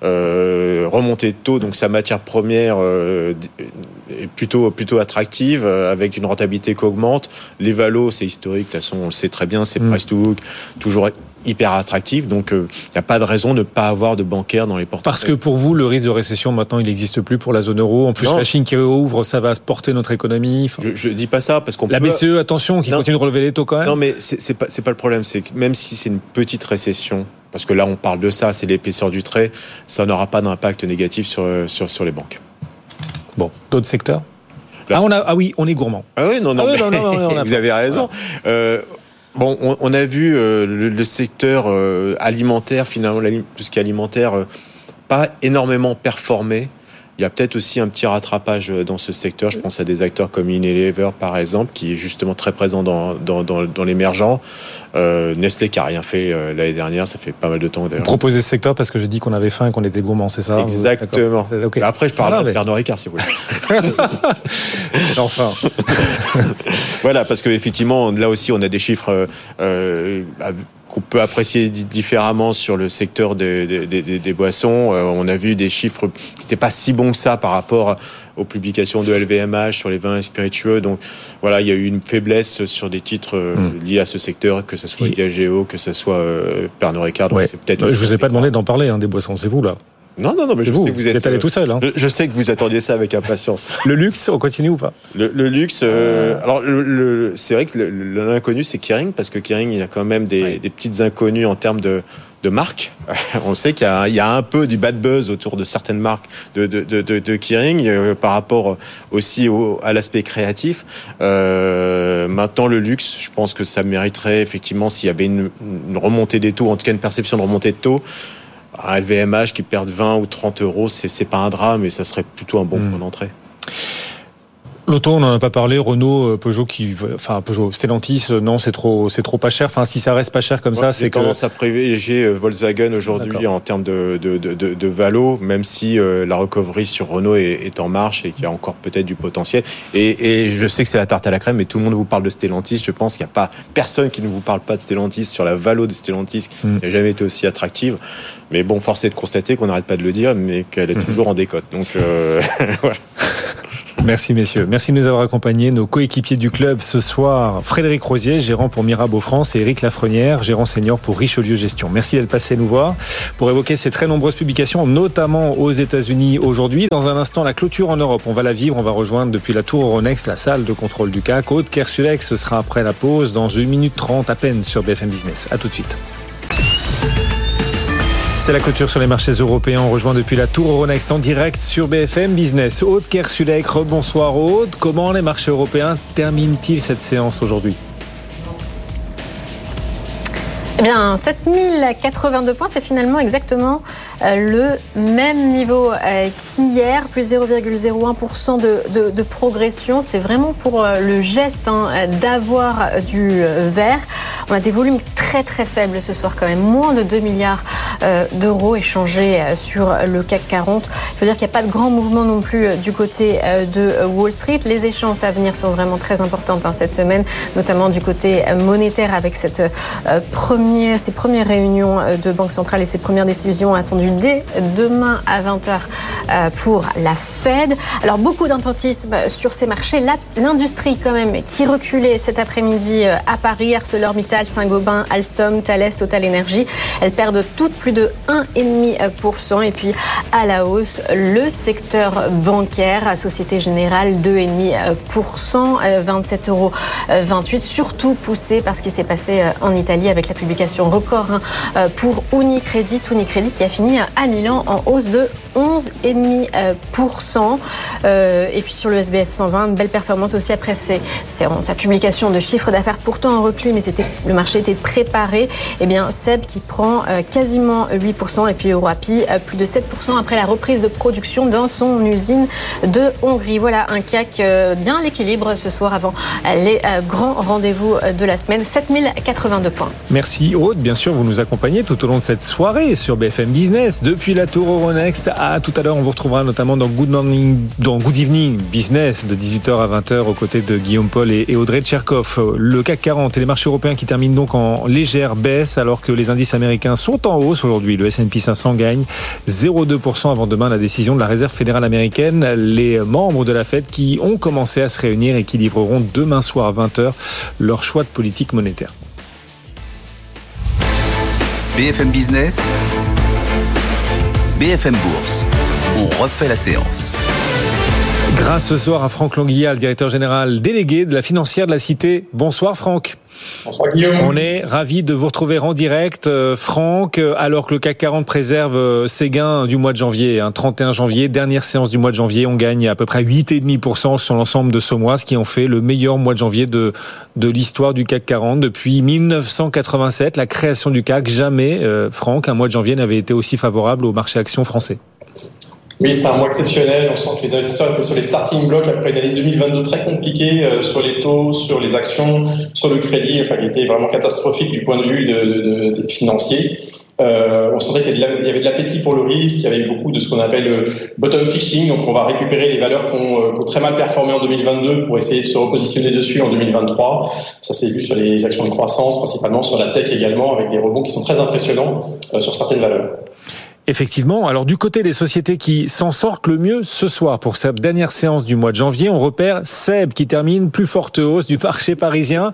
remontée de taux, donc sa matière première est plutôt attractive, avec une rentabilité qui augmente. Les valos, c'est historique, de toute façon on le sait très bien, c'est price to book, toujours hyper attractif, donc il n'y a pas de raison de ne pas avoir de bancaire dans les portefeuilles. Parce que pour vous, le risque de récession maintenant, il n'existe plus pour la zone euro. En plus, la Chine qui réouvre, ça va porter notre économie. Enfin, je ne dis pas ça parce qu'on la BCE, attention, qui continue de relever les taux quand même. Non, mais c'est pas le problème. C'est que même si c'est une petite récession, parce que là on parle de ça, c'est l'épaisseur du trait, ça n'aura pas d'impact négatif sur les banques. Bon, d'autres secteurs ? On est gourmand. Ah oui, non, vous avez raison. Voilà. On a vu le secteur alimentaire, finalement, tout ce qui est alimentaire, pas énormément performé. Il y a peut-être aussi un petit rattrapage dans ce secteur. Je pense à des acteurs comme Unilever, par exemple, qui est justement très présent dans l'émergent. Nestlé, qui n'a rien fait l'année dernière, ça fait pas mal de temps d'ailleurs. Proposer ce secteur parce que j'ai dit qu'on avait faim et qu'on était gourmands, c'est ça ? Exactement. C'est... Okay. Après, je parle de Pernod Ricard, si vous voulez. Enfin. Voilà, parce qu'effectivement, là aussi, on a des chiffres... qu'on peut apprécier différemment sur le secteur des boissons. On a vu des chiffres qui n'étaient pas si bons que ça par rapport aux publications de LVMH sur les vins et spiritueux. Donc voilà, il y a eu une faiblesse sur des titres liés à ce secteur, que ce soit Diageo, que ce soit Pernod Ricard. Donc, c'est peut-être je ne vous ai pas demandé d'en parler, des boissons, c'est vous là. Non, mais je sais que vous êtes allé tout seul. Hein. Je sais que vous attendiez ça avec impatience. Le luxe, on continue ou pas ? Le luxe, alors c'est vrai que l'inconnu, c'est Kering, parce que Kering, il y a quand même des petites inconnues en termes de marques. On sait qu'il y a un peu du bad buzz autour de certaines marques de Kering par rapport aussi à l'aspect créatif. Maintenant, le luxe, je pense que ça mériterait effectivement, s'il y avait une remontée des taux, en tout cas une perception de remontée de taux. Un LVMH qui perd 20 ou 30 euros, c'est pas un drame, mais ça serait plutôt un bon point d'entrée. L'auto, on n'en a pas parlé. Renault, Peugeot, Stellantis, non, c'est trop pas cher. Enfin, si ça reste pas cher comme ça, c'est quand même. Tendance à privilégier Volkswagen aujourd'hui. D'accord. En termes de valo, même si la recovery sur Renault est en marche et qu'il y a encore peut-être du potentiel. Et je sais que c'est la tarte à la crème, mais tout le monde vous parle de Stellantis. Je pense qu'il n'y a pas personne qui ne vous parle pas de Stellantis sur la valo de Stellantis qui n'a jamais été aussi attractive. Mais bon, force est de constater qu'on n'arrête pas de le dire, mais qu'elle est toujours en décote. Donc voilà. Merci messieurs, merci de nous avoir accompagnés. Nos coéquipiers du club ce soir, Frédéric Rosier, gérant pour Mirabeau France, et Eric Lafrenière, gérant senior pour Richelieu Gestion. Merci d'être passé nous voir pour évoquer ces très nombreuses publications, notamment aux États-Unis aujourd'hui. Dans un instant, la clôture en Europe, on va la vivre, on va rejoindre depuis la tour Euronext la salle de contrôle du CAC. Aude Kersulek, ce sera après la pause, dans 1 minute 30 à peine sur BFM Business. À tout de suite. C'est la clôture sur les marchés européens. On rejoint depuis la tour Euronext en direct sur BFM Business. Aude Kersulek, rebonsoir Aude. Comment les marchés européens terminent-ils cette séance aujourd'hui ? Eh bien, 7082 points, c'est finalement exactement le même niveau qu'hier, plus 0,01% de progression. C'est vraiment pour le geste d'avoir du vert. On a des volumes très très faibles ce soir quand même, moins de 2 milliards d'euros échangés sur le CAC 40. Il faut dire qu'il n'y a pas de grand mouvement non plus du côté de Wall Street. Les échéances à venir sont vraiment très importantes cette semaine, notamment du côté monétaire avec cette ces premières réunions de Banque Centrale et ces premières décisions attendues dès demain à 20h pour la Fed. Alors, beaucoup d'attentisme sur ces marchés. L'industrie, quand même, qui reculait cet après-midi à Paris, ArcelorMittal, Saint-Gobain, Alstom, Thales, Total Energy. Elles perdent toutes plus de 1,5%. Et puis, à la hausse, le secteur bancaire, Société Générale, 2,5%, 27,28 €. Surtout poussé par ce qui s'est passé en Italie avec la publication record pour Unicredit. Unicredit qui a fini à Milan en hausse de 11,5%. Et puis sur le SBF 120, une belle performance aussi après sa publication de chiffre d'affaires pourtant en repli, mais le marché était préparé. Et bien SEB qui prend quasiment 8%, et puis Euroapi plus de 7% après la reprise de production dans son usine de Hongrie. Voilà un CAC bien à l'équilibre ce soir avant les grands rendez-vous de la semaine. 7082 points. Merci Aude, bien sûr vous nous accompagnez tout au long de cette soirée sur BFM Business depuis la tour Euronext. À tout à l'heure, on vous retrouvera notamment dans Good Evening Business de 18h à 20h aux côtés de Guillaume Paul et Audrey Tcherkov. Le CAC 40 et les marchés européens qui terminent donc en légère baisse alors que les indices américains sont en hausse aujourd'hui. Le S&P 500 gagne 0,2% avant demain la décision de la Réserve fédérale américaine. Les membres de la Fed qui ont commencé à se réunir et qui livreront demain soir à 20h leur choix de politique monétaire. BFM Business, BFM Bourse, on refait la séance. Grâce ce soir à Franck Longuillat, le directeur général délégué de la financière de la Cité. Bonsoir Franck. Bonsoir Guillaume. On est ravis de vous retrouver en direct, Franck, alors que le CAC 40 préserve ses gains du mois de janvier, 31 janvier, dernière séance du mois de janvier, on gagne à peu près 8,5% sur l'ensemble de ce mois, ce qui en fait le meilleur mois de janvier de l'histoire du CAC 40 depuis 1987, la création du CAC. Jamais, Franck, un mois de janvier n'avait été aussi favorable au marché actions français. Oui, c'est un mois exceptionnel. On sent que les investisseurs étaient sur les starting blocks après une année 2022 très compliquée sur les taux, sur les actions, sur le crédit, enfin qui était vraiment catastrophique du point de vue des financiers. On sentait qu'il y avait de l'appétit pour le risque, il y avait beaucoup de ce qu'on appelle bottom fishing, donc on va récupérer les valeurs qu'on très mal performé en 2022 pour essayer de se repositionner dessus en 2023. Ça s'est vu sur les actions de croissance, principalement sur la tech également, avec des rebonds qui sont très impressionnants sur certaines valeurs. Effectivement. Alors, du côté des sociétés qui s'en sortent le mieux ce soir pour cette dernière séance du mois de janvier, on repère Seb qui termine plus forte hausse du marché parisien.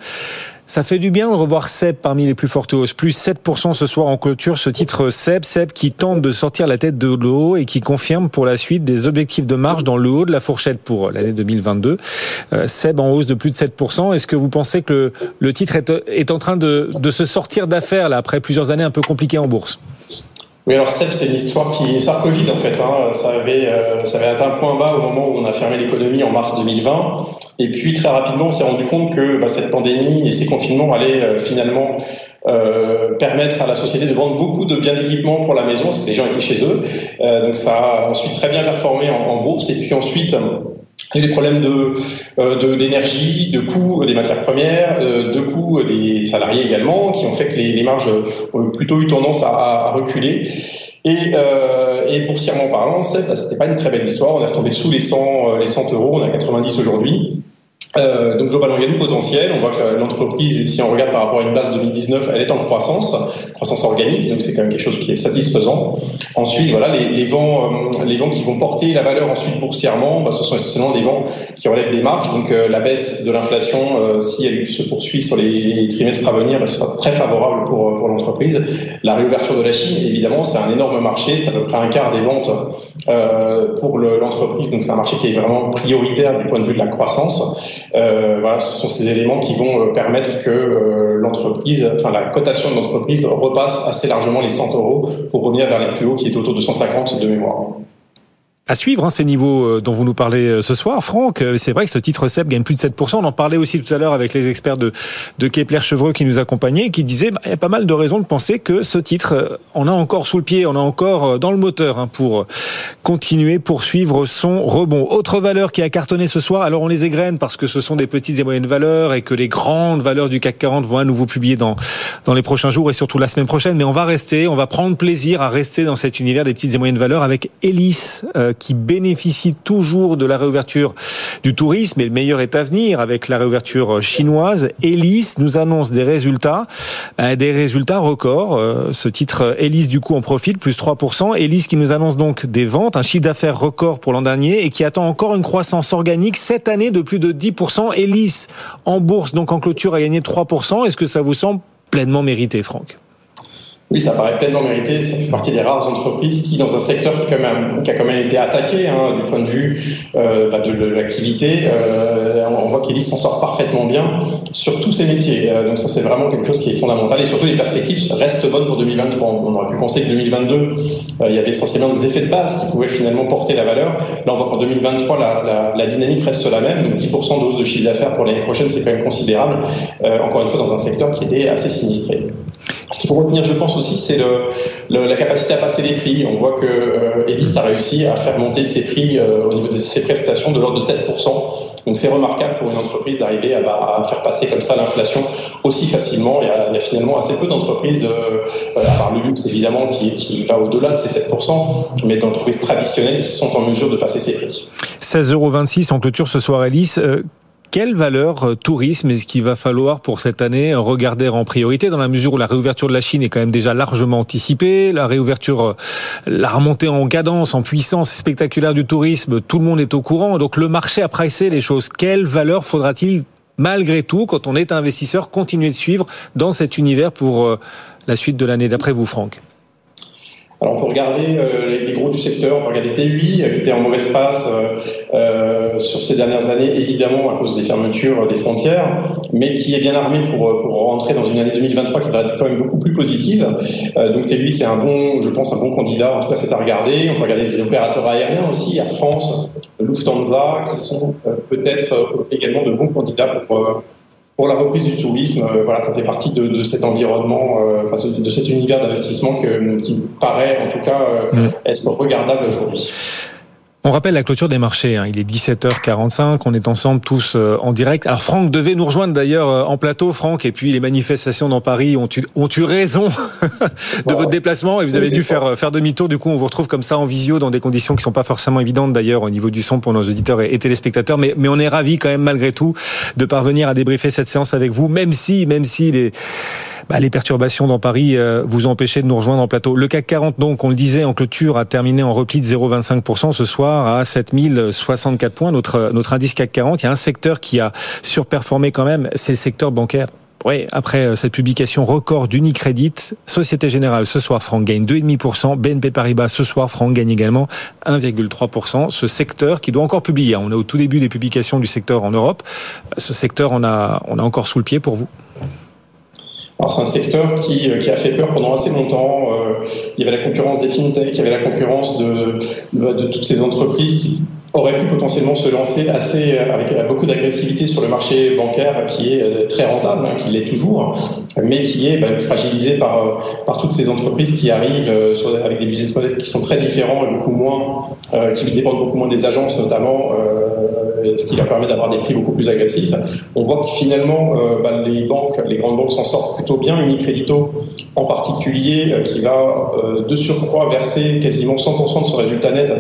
Ça fait du bien de revoir Seb parmi les plus fortes hausses. Plus 7% ce soir en clôture. Ce titre Seb qui tente de sortir la tête de l'eau et qui confirme pour la suite des objectifs de marge dans le haut de la fourchette pour l'année 2022. Seb en hausse de plus de 7%. Est-ce que vous pensez que le titre est en train de se sortir d'affaire là après plusieurs années un peu compliquées en bourse? Oui, alors Seb, c'est une histoire qui sort Covid en fait. Ça avait atteint un point bas au moment où on a fermé l'économie en mars 2020. Et puis très rapidement, on s'est rendu compte que cette pandémie et ces confinements allaient finalement permettre à la société de vendre beaucoup de biens d'équipement pour la maison, parce que les gens étaient chez eux. Donc ça a ensuite très bien performé en bourse. Et puis ensuite, il y a des problèmes d'énergie, de coûts des matières premières, de coûts des salariés également, qui ont fait que les marges ont plutôt eu tendance à reculer. Et boursièrement parlant, c'était pas une très belle histoire. On est retombé sous les 100 euros, on est à 90 aujourd'hui. Donc globalement, il y a du potentiel. On voit que l'entreprise, si on regarde par rapport à une base 2019, elle est en croissance organique, donc c'est quand même quelque chose qui est satisfaisant. Ensuite, voilà, les vents qui vont porter la valeur ensuite boursièrement, ce sont essentiellement des vents qui relèvent des marges. Donc la baisse de l'inflation, si elle se poursuit sur les trimestres à venir, ce sera très favorable pour l'entreprise. La réouverture de la Chine, évidemment, c'est un énorme marché, c'est à peu près un quart des ventes pour l'entreprise, donc c'est un marché qui est vraiment prioritaire du point de vue de la croissance. Ce sont ces éléments qui vont permettre que la cotation de l'entreprise repasse assez largement les 100 euros pour revenir vers les plus hauts qui est autour de 150 de mémoire. À suivre ces niveaux dont vous nous parlez ce soir, Franck. C'est vrai que ce titre CEP gagne plus de 7%. On en parlait aussi tout à l'heure avec les experts de Kepler-Chevreux qui nous accompagnaient, qui disaient il y a pas mal de raisons de penser que ce titre, on a encore sous le pied, on a encore dans le moteur pour continuer, poursuivre son rebond. Autre valeur qui a cartonné ce soir, alors on les égrène parce que ce sont des petites et moyennes valeurs et que les grandes valeurs du CAC 40 vont à nouveau publier dans les prochains jours et surtout la semaine prochaine. Mais on va prendre plaisir à rester dans cet univers des petites et moyennes valeurs avec Elis, qui bénéficie toujours de la réouverture du tourisme, et le meilleur est à venir avec la réouverture chinoise. Elis nous annonce des résultats records. Ce titre Elis du coup en profite, plus 3%. Elis qui nous annonce donc des ventes, un chiffre d'affaires record pour l'an dernier et qui attend encore une croissance organique cette année de plus de 10%. Elis en bourse, donc en clôture, a gagné 3%. Est-ce que ça vous semble pleinement mérité, Franck ? Oui, ça paraît pleinement mérité. Ça fait partie des rares entreprises qui, dans un secteur qui a quand même été attaqué du point de vue de l'activité, on voit qu'Elis s'en sort parfaitement bien sur tous ses métiers. Donc ça, c'est vraiment quelque chose qui est fondamental. Et surtout, les perspectives restent bonnes pour 2023. On aurait pu penser que 2022, il y avait essentiellement des effets de base qui pouvaient finalement porter la valeur. Là, on voit qu'en 2023, la dynamique reste la même. Donc 10% de hausse de chiffre d'affaires pour l'année prochaine, c'est quand même considérable. Encore une fois, dans un secteur qui était assez sinistré. Ce qu'il faut retenir, je pense aussi, c'est la capacité à passer les prix. On voit que Elis a réussi à faire monter ses prix au niveau de ses prestations de l'ordre de 7%. Donc c'est remarquable pour une entreprise d'arriver à faire passer comme ça l'inflation aussi facilement. Il y a finalement assez peu d'entreprises, à part le luxe évidemment, qui va au-delà de ces 7%, mais d'entreprises traditionnelles qui sont en mesure de passer ses prix. 16,26 € en clôture ce soir, Elis. Quelle valeur tourisme est-ce qu'il va falloir pour cette année regarder en priorité, dans la mesure où la réouverture de la Chine est quand même déjà largement anticipée, la remontée en cadence, en puissance spectaculaire du tourisme, tout le monde est au courant, donc le marché a pricé les choses. Quelle valeur faudra-t-il malgré tout, quand on est investisseur, continuer de suivre dans cet univers pour la suite de l'année d'après vous, Franck ? Alors on peut regarder les gros du secteur, on peut regarder TUI qui était en mauvaise passe sur ces dernières années, évidemment à cause des fermetures des frontières, mais qui est bien armé pour rentrer dans une année 2023 qui devrait être quand même beaucoup plus positive. Donc TUI c'est un bon, je pense, un bon candidat, en tout cas c'est à regarder. On peut regarder les opérateurs aériens aussi, Air France, Lufthansa, qui sont peut-être également de bons candidats pour la reprise du tourisme. Voilà, ça fait partie de cet environnement, de cet univers d'investissement qui paraît, en tout cas, être regardable aujourd'hui. On rappelle la clôture des marchés, hein. Il est 17h45, on est ensemble tous en direct. Alors Franck devait nous rejoindre d'ailleurs en plateau, Franck, et puis les manifestations dans Paris ont eu raison de votre déplacement et vous avez dû faire demi-tour. Du coup, on vous retrouve comme ça en visio dans des conditions qui sont pas forcément évidentes d'ailleurs au niveau du son pour nos auditeurs et téléspectateurs. Mais on est ravis quand même malgré tout de parvenir à débriefer cette séance avec vous, même si les perturbations dans Paris vous ont empêché de nous rejoindre en plateau. Le CAC 40, donc, on le disait, en clôture, a terminé en repli de 0,25% ce soir à 7064 points. Notre indice CAC 40, il y a un secteur qui a surperformé quand même, c'est le secteur bancaire. Oui, après cette publication record d'Unicredit, Société Générale, ce soir, Franck, gagne 2,5%. BNP Paribas, ce soir, Franck, gagne également 1,3%. Ce secteur qui doit encore publier. On est au tout début des publications du secteur en Europe. Ce secteur, on a encore sous le pied pour vous. Alors c'est un secteur qui a fait peur pendant assez longtemps. Il y avait la concurrence des fintech, il y avait la concurrence de toutes ces entreprises qui auraient pu potentiellement se lancer avec beaucoup d'agressivité sur le marché bancaire qui est très rentable, qui l'est toujours, mais qui est fragilisé par toutes ces entreprises qui arrivent avec des business models qui sont très différents et beaucoup moins, qui dépendent beaucoup moins des agences notamment, ce qui leur permet d'avoir des prix beaucoup plus agressifs. On voit que finalement, les grandes banques s'en sortent plutôt bien. Unicredito en particulier, qui va de surcroît verser quasiment 100% de son résultat net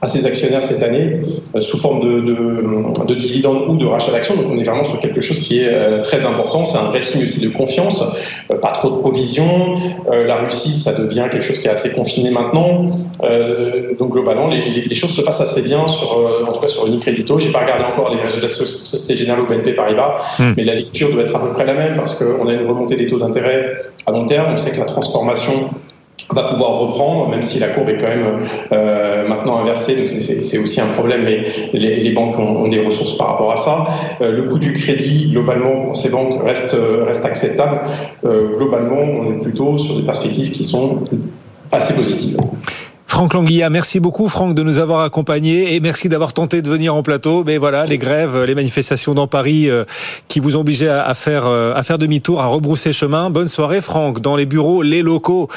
à ses actionnaires cette année, sous forme de dividendes ou de rachat d'actions. Donc on est vraiment sur quelque chose qui est très important. C'est un vrai signe aussi de confiance. Pas trop de provisions. La Russie, ça devient quelque chose qui est assez confiné maintenant. Donc globalement, les choses se passent assez bien, en tout cas sur Unicredito. J'ai pas regardé encore les résultats de la Société Générale ou BNP Paribas, mais la lecture doit être à peu près la même parce qu'on a une remontée des taux d'intérêt à long terme. On sait que la transformation va pouvoir reprendre, même si la courbe est quand même maintenant inversée, donc c'est aussi un problème, mais les banques ont des ressources par rapport à ça. Le coût du crédit, globalement, pour ces banques reste acceptable. Globalement, on est plutôt sur des perspectives qui sont assez positives. Franck Languilla, merci beaucoup Franck de nous avoir accompagnés et merci d'avoir tenté de venir en plateau. Mais voilà, les grèves, les manifestations dans Paris qui vous ont obligé à faire demi-tour, à rebrousser chemin. Bonne soirée Franck, dans les bureaux, les locaux,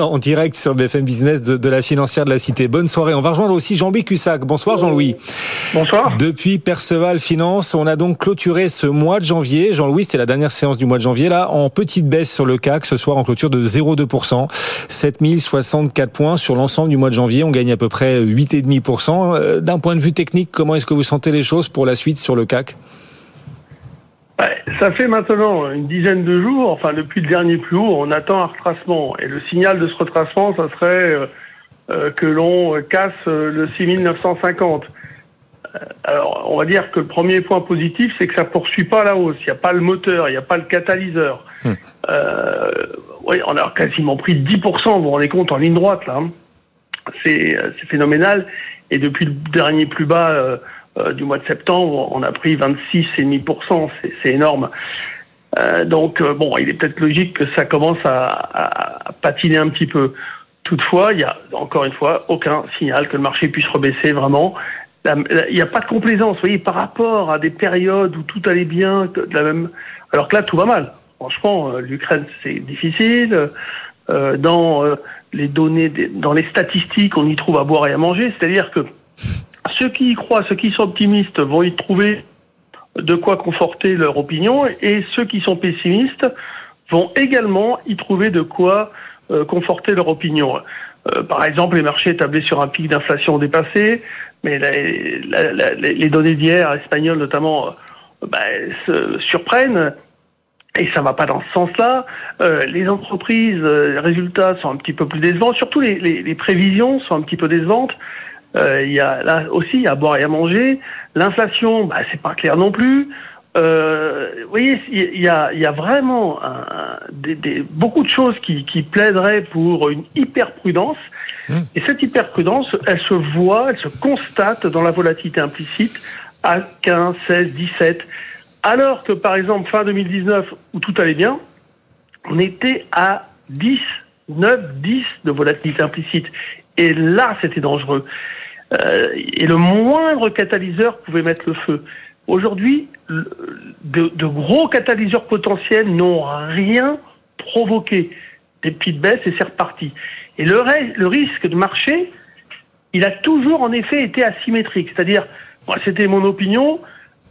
en direct sur BFM Business de la Financière de la Cité. Bonne soirée. On va rejoindre aussi Jean-Louis Cussac. Bonsoir Jean-Louis. Bonsoir. Depuis Perceval Finance, on a donc clôturé ce mois de janvier. Jean-Louis, c'était la dernière séance du mois de janvier, là, en petite baisse sur le CAC, ce soir en clôture de 0,2%. 7064 points sur l'ensemble du mois de janvier, on gagne à peu près 8,5%. D'un point de vue technique, comment est-ce que vous sentez les choses pour la suite sur le CAC ? Ça fait maintenant une dizaine de jours, enfin depuis le dernier plus haut, on attend un retracement. Et le signal de ce retracement, ça serait que l'on casse le 6950. Alors, on va dire que le premier point positif, c'est que ça ne poursuit pas la hausse. Il n'y a pas le moteur, il n'y a pas le catalyseur. On a quasiment pris 10%, vous vous rendez compte, en ligne droite, là. C'est phénoménal. Et depuis le dernier plus bas du mois de septembre, on a pris 26,5%. C'est énorme. Il est peut-être logique que ça commence à patiner un petit peu. Toutefois, il n'y a, encore une fois, aucun signal que le marché puisse rebaisser vraiment. Il n'y a pas de complaisance, vous voyez, par rapport à des périodes où tout allait bien, alors que là, tout va mal. Franchement, l'Ukraine, c'est difficile. Les données, dans les statistiques, on y trouve à boire et à manger. C'est-à-dire que ceux qui y croient, ceux qui sont optimistes vont y trouver de quoi conforter leur opinion et ceux qui sont pessimistes vont également y trouver de quoi conforter leur opinion. Par exemple, les marchés tablaient sur un pic d'inflation dépassé, mais les données d'hier, espagnoles notamment, se surprennent. Et ça va pas dans ce sens-là. Les entreprises, les résultats sont un petit peu plus décevants. Surtout les prévisions sont un petit peu décevantes. Il y a là aussi à boire et à manger. L'inflation, c'est pas clair non plus. Vous voyez, il y a vraiment beaucoup de choses qui plaideraient pour une hyper-prudence. Et cette hyper-prudence, elle se voit, elle se constate dans la volatilité implicite à 15, 16, 17. Alors que, par exemple, fin 2019, où tout allait bien, on était à 10, 9, 10 de volatilité implicite. Et là, c'était dangereux. Et le moindre catalyseur pouvait mettre le feu. Aujourd'hui, de gros catalyseurs potentiels n'ont rien provoqué. Des petites baisses et c'est reparti. Et le risque de marché, il a toujours en effet été asymétrique. C'est-à-dire, moi, c'était mon opinion,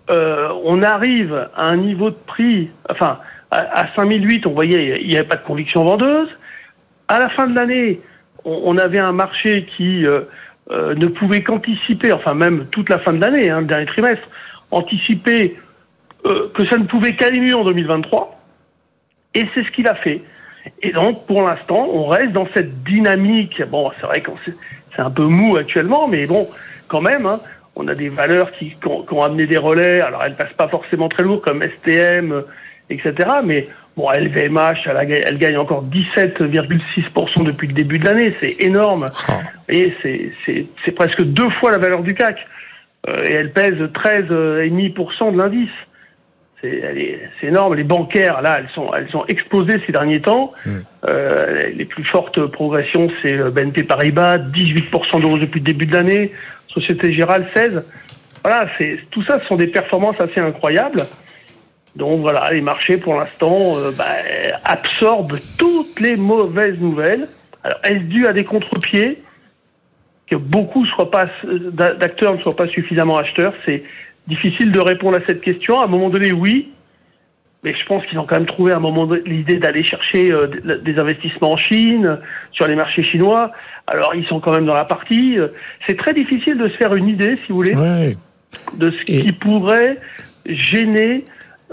on arrive à un niveau de prix, enfin, à 5008, on voyait, il n'y avait pas de conviction vendeuse. À la fin de l'année, on avait un marché qui ne pouvait qu'anticiper, enfin même toute la fin de l'année, le dernier trimestre, anticiper que ça ne pouvait qu'aller mieux en 2023, et c'est ce qu'il a fait. Et donc, pour l'instant, on reste dans cette dynamique. Bon, c'est vrai que c'est un peu mou actuellement, mais bon, quand même, on a des valeurs qui ont amené des relais. Alors, elles ne passent pas forcément très lourd, comme STM, etc. Mais bon, LVMH, elle gagne encore 17,6% depuis le début de l'année. C'est énorme. Et c'est presque deux fois la valeur du CAC. Et elle pèse 13,5% de l'indice. C'est énorme. Les bancaires, là, elles sont explosées ces derniers temps. Les plus fortes progressions, c'est BNP Paribas, 18% d'euros depuis le début de l'année. Société Générale, 16%. Voilà, tout ça, ce sont des performances assez incroyables. Donc voilà, les marchés, pour l'instant, absorbent toutes les mauvaises nouvelles. Alors, est-ce dû à des contre-pieds? Que beaucoup d'acteurs ne soient pas suffisamment acheteurs, c'est difficile de répondre à cette question. À un moment donné, oui, mais je pense qu'ils ont quand même trouvé à un moment donné l'idée d'aller chercher des investissements en Chine, sur les marchés chinois. Alors, ils sont quand même dans la partie. C'est très difficile de se faire une idée, si vous voulez, de ce qui pourrait gêner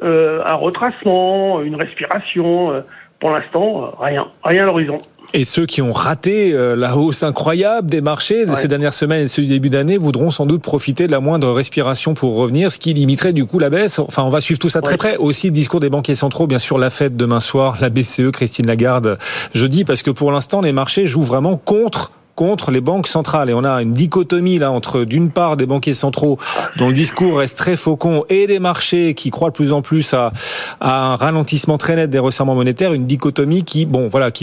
un retracement, une respiration. Pour l'instant, rien à l'horizon. Et ceux qui ont raté la hausse incroyable des marchés de ces dernières semaines et ceux du début d'année voudront sans doute profiter de la moindre respiration pour revenir, ce qui limiterait du coup la baisse. Enfin, on va suivre tout ça très près. Aussi, le discours des banquiers centraux, bien sûr, la Fed demain soir, la BCE, Christine Lagarde jeudi, parce que pour l'instant, les marchés jouent vraiment contre les banques centrales. Et on a une dichotomie là entre, d'une part, des banquiers centraux dont le discours reste très faucon et des marchés qui croient de plus en plus à un ralentissement très net des resserrements monétaires, une dichotomie qui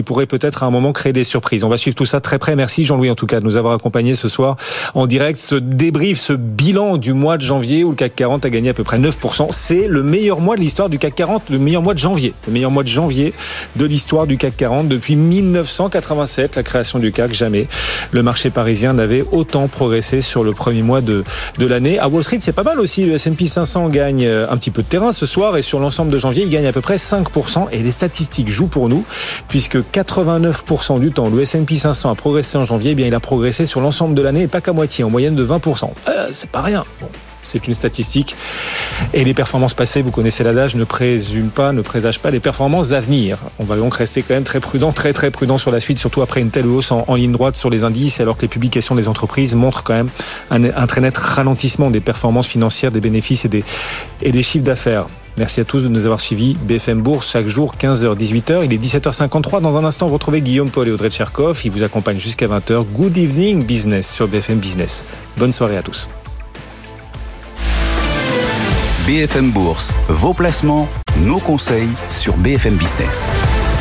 pourrait peut-être à un moment créer des surprises. On va suivre tout ça très près. Merci Jean-Louis en tout cas de nous avoir accompagnés ce soir en direct. Ce débrief, ce bilan du mois de janvier où le CAC 40 a gagné à peu près 9%. C'est le meilleur mois de l'histoire du CAC 40, le meilleur mois de janvier. Le meilleur mois de janvier de l'histoire du CAC 40 depuis 1987, la création du CAC, jamais le marché parisien n'avait autant progressé sur le premier mois de l'année. À Wall Street, c'est pas mal aussi. Le S&P 500 gagne un petit peu de terrain ce soir et sur l'ensemble de janvier, il gagne à peu près 5%. Et les statistiques jouent pour nous puisque 89% du temps, le S&P 500 a progressé en janvier. Eh bien, il a progressé sur l'ensemble de l'année et pas qu'à moitié, en moyenne de 20%. C'est pas rien. Bon. C'est une statistique. Et les performances passées, vous connaissez l'adage, ne présage pas les performances à venir. On va donc rester quand même très prudent sur la suite, surtout après une telle hausse en ligne droite sur les indices, alors que les publications des entreprises montrent quand même un très net ralentissement des performances financières, des bénéfices et des chiffres d'affaires. Merci à tous de nous avoir suivis. BFM Bourse, chaque jour, 15h, 18h. Il est 17h53. Dans un instant, vous retrouvez Guillaume Paul et Audrey Tcherkov. Ils vous accompagnent jusqu'à 20h. Good evening business sur BFM Business. Bonne soirée à tous. BFM Bourse, vos placements, nos conseils sur BFM Business.